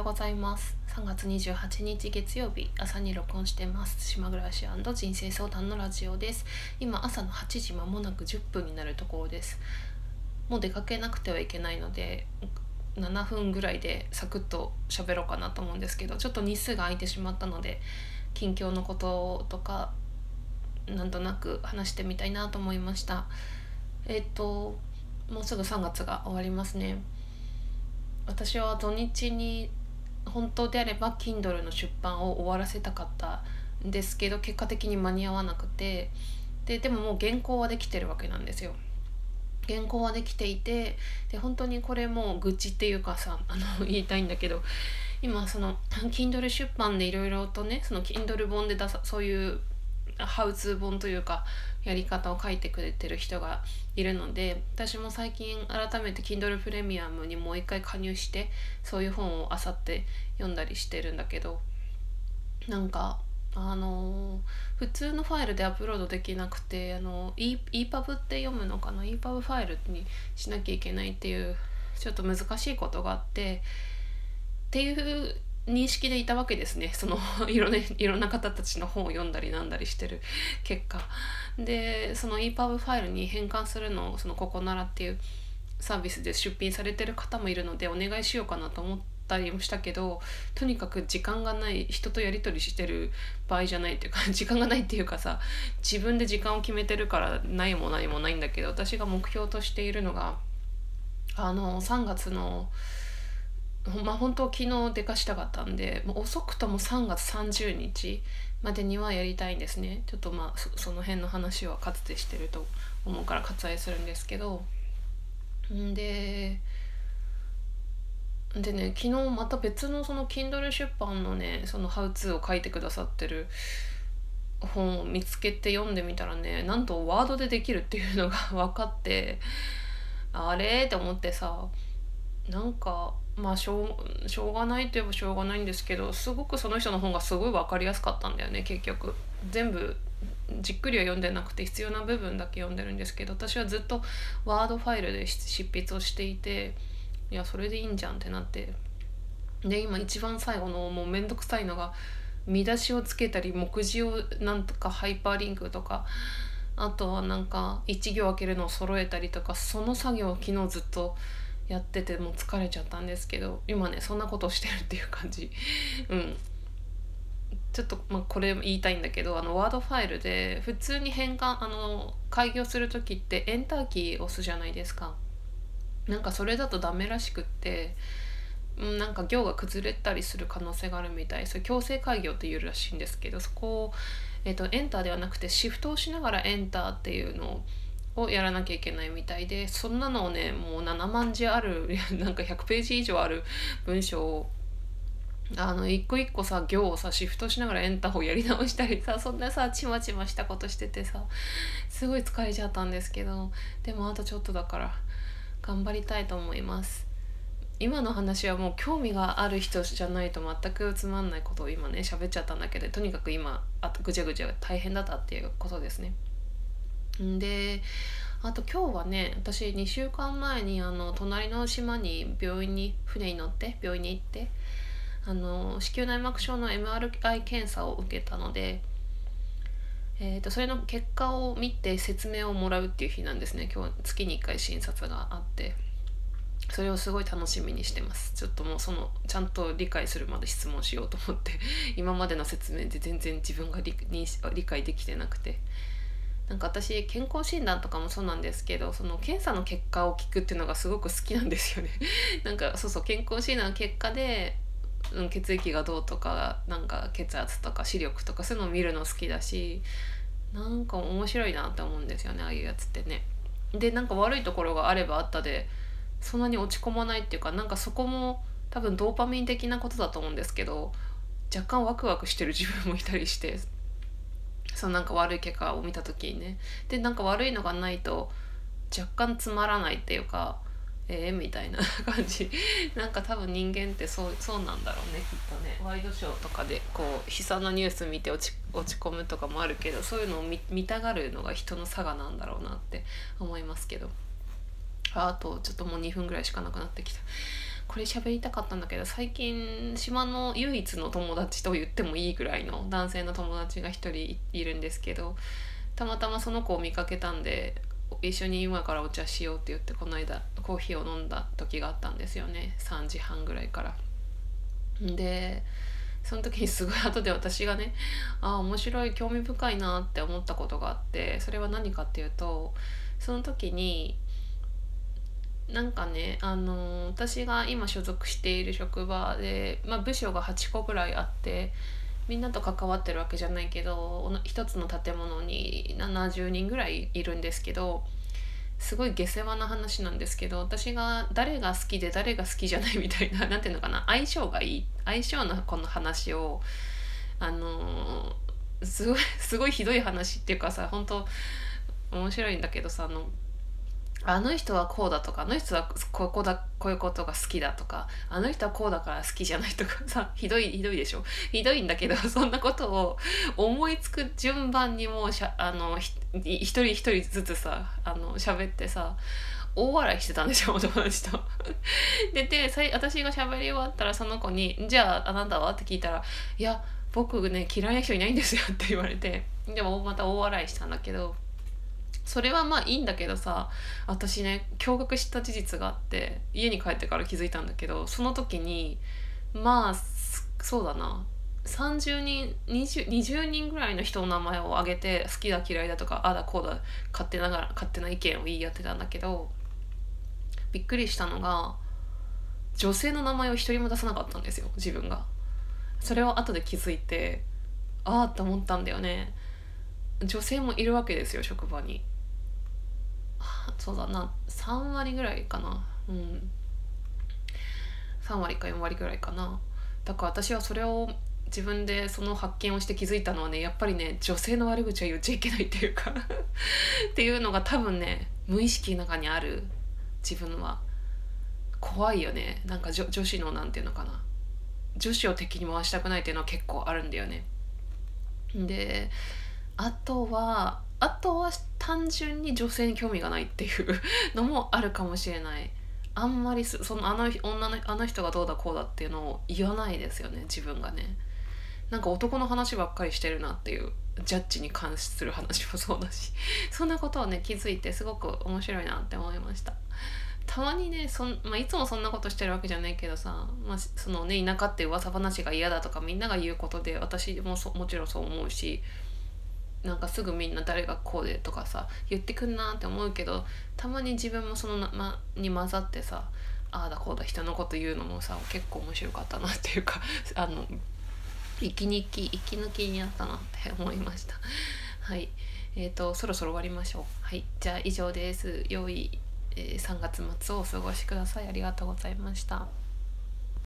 ようございます。3月28日月曜日、朝に録音してます。島暮らし&人生相談のラジオです。今朝の8時、間もなく10分になるところです。もう出かけなくてはいけないので7分ぐらいでサクッと喋ろうかなと思うんですけど、ちょっと日数が空いてしまったので近況のこととかなんとなく話してみたいなと思いました。もうすぐ3月が終わりますね。私は土日に本当であれば Kindle の出版を終わらせたかったんですけど、結果的に間に合わなくて、でももう原稿はできてるわけなんですよ。原稿はできていて、で本当にこれもう愚痴っていうかさ、言いたいんだけど、今その Kindle 出版でいろいろとね、その Kindle 本でそういうハウツー本というかやり方を書いてくれてる人がいるので、私も最近改めて Kindle プレミアムにもう一回加入して、そういう本を漁って読んだりしてるんだけど、なんか普通のファイルでアップロードできなくて、EPUB って読むのかな、 EPUB ファイルにしなきゃいけないっていうちょっと難しいことがあってっていう認識でいたわけですね。そのいろんな方たちの本を読んだりなんだりしてる結果で、その EPUB ファイルに変換するのをそのココナラっていうサービスで出品されてる方もいるのでお願いしようかなと思ったりもしたけど、とにかく時間がない、人とやり取りしてる場合じゃないっていうか、時間がないっていうかさ、自分で時間を決めてるからないんだけど、私が目標としているのが3月の本当昨日出かしたかったんで、もう遅くとも3月30日までにはやりたいんですね。ちょっとその辺の話はかつてしてると思うから割愛するんですけど、でね、昨日また別のその Kindle 出版のね、そのハウツーを書いてくださってる本を見つけて読んでみたらね、なんとワードでできるっていうのが分かって、あれって思ってさ、なんかまあしょうがないといえばしょうがないんですけど、すごくその人の本がすごい分かりやすかったんだよね。結局全部じっくりは読んでなくて、必要な部分だけ読んでるんですけど、私はずっとワードファイルで執筆をしていて、いやそれでいいんじゃんってなって、で今一番最後のもうめんどくさいのが、見出しをつけたり目次をなんとかハイパーリンクとか、あとはなんか一行開けるのを揃えたりとか、その作業を昨日ずっとやってて、もう疲れちゃったんですけど、今ねそんなことをしてるっていう感じちょっとこれ言いたいんだけど、ワードファイルで普通に変換開業する時ってエンターキー押すじゃないですか。なんかそれだとダメらしくって、なんか行が崩れたりする可能性があるみたい。それ強制開業っていうらしいんですけど、そこを、エンターではなくてシフトをしながらエンターっていうのをやらなきゃいけないみたいで、そんなのをね、もう7万字ある、なんか100ページ以上ある文章を一個一個さ、行をさシフトしながらエンターをやり直したりさ、そんなさちまちましたことしててさ、すごい疲れちゃったんですけど、でもあとちょっとだから頑張りたいと思います。今の話はもう興味がある人じゃないと全くつまんないことを今ね喋っちゃったんだけど、とにかく今ぐちゃぐちゃ大変だったっていうことですね。で、あと今日はね、私2週間前に隣の島に船に乗って病院に行って、子宮内膜症の MRI 検査を受けたので、それの結果を見て説明をもらうっていう日なんですね。今日月に1回診察があって、それをすごい楽しみにしてます。ちょっともうちゃんと理解するまで質問しようと思って、今までの説明で全然自分が理解できてなくて、なんか私健康診断とかもそうなんですけど、その検査の結果を聞くっていうのがすごく好きなんですよねなんかそう健康診断の結果で、血液がどうとか、なんか血圧とか視力とかそういうのを見るの好きだし、なんか面白いなって思うんですよね、ああいうやつってね。でなんか悪いところがあればあったでそんなに落ち込まないっていうか、なんかそこも多分ドーパミン的なことだと思うんですけど、若干ワクワクしてる自分もいたりして、そのなんか悪い結果を見た時にね、でなんか悪いのがないと若干つまらないっていうか、みたいな感じなんか多分人間ってそうなんだろうね、きっとね。ワイドショーとかでこう悲惨なニュース見て落ち込むとかもあるけど、そういうのを 見たがるのが人の差がなんだろうなって思いますけど、あとちょっともう2分ぐらいしかなくなってきた。これ喋りたかったんだけど、最近島の唯一の友達と言ってもいいぐらいの男性の友達が一人いるんですけど、たまたまその子を見かけたんで、一緒に今からお茶しようって言って、この間コーヒーを飲んだ時があったんですよね。3時半ぐらいからで、その時にすごい後で私がね、ああ面白い、興味深いなって思ったことがあって、それは何かっていうと、その時になんかね、私が今所属している職場で、まあ、部署が8個ぐらいあって、みんなと関わってるわけじゃないけど、一つの建物に70人ぐらいいるんですけど、すごい下世話な話なんですけど、私が誰が好きで誰が好きじゃないみたいな、なんていうのかな、相性がいい、相性のこの話をすごいひどい話っていうかさ、本当面白いんだけどさ、あの人はこうだとか、あの人はこういうことが好きだとか、あの人はこうだから好きじゃないとかさ、ひどいでしょ。ひどいんだけど、そんなことを思いつく順番にもう一人一人ずつさ、喋ってさ、大笑いしてたんですよ、お友達と。で、私が喋り終わったら、その子に、じゃああなたはって聞いたら、いや僕ね嫌いな人いないんですよって言われて、でもまた大笑いしたんだけど、それはまあいいんだけどさ、私ね驚愕した事実があって、家に帰ってから気づいたんだけど、その時にまあそうだな、30人 20人ぐらいの人の名前を挙げて、好きだ嫌いだとかあだこうだ勝手な意見を言い合ってたんだけど、びっくりしたのが女性の名前を一人も出さなかったんですよ、自分が。それを後で気づいて、ああって思ったんだよね。女性もいるわけですよ、職場に。そうだな、3割ぐらいかな、うん、3割か4割ぐらいかな。だから私はそれを自分でその発見をして気づいたのはね、やっぱりね、女性の悪口は言っちゃいけないっていうかっていうのが多分ね、無意識の中にある。自分は怖いよね、なんか女子のなんていうのかな、女子を敵に回したくないっていうのは結構あるんだよね。であとは単純に女性に興味がないっていうのもあるかもしれない。あんまりそのあの人がどうだこうだっていうのを言わないですよね、自分がね。なんか男の話ばっかりしてるなっていう、ジャッジに関する話もそうだし、そんなことをね気づいて、すごく面白いなって思いました。たまにね、いつもそんなことしてるわけじゃないけどさ、そのね、田舎って噂話が嫌だとかみんなが言うことで、私ももちろんそう思うし、なんかすぐみんな誰がこうでとかさ言ってくんなって思うけど、たまに自分もそのに混ざってさ、ああだこうだ人のこと言うのもさ、結構面白かったなっていうか、息抜きになったなって思いました。はい、そろそろ終わりましょう。はい、じゃあ以上です。良い、3月末をお過ごしください。ありがとうございました。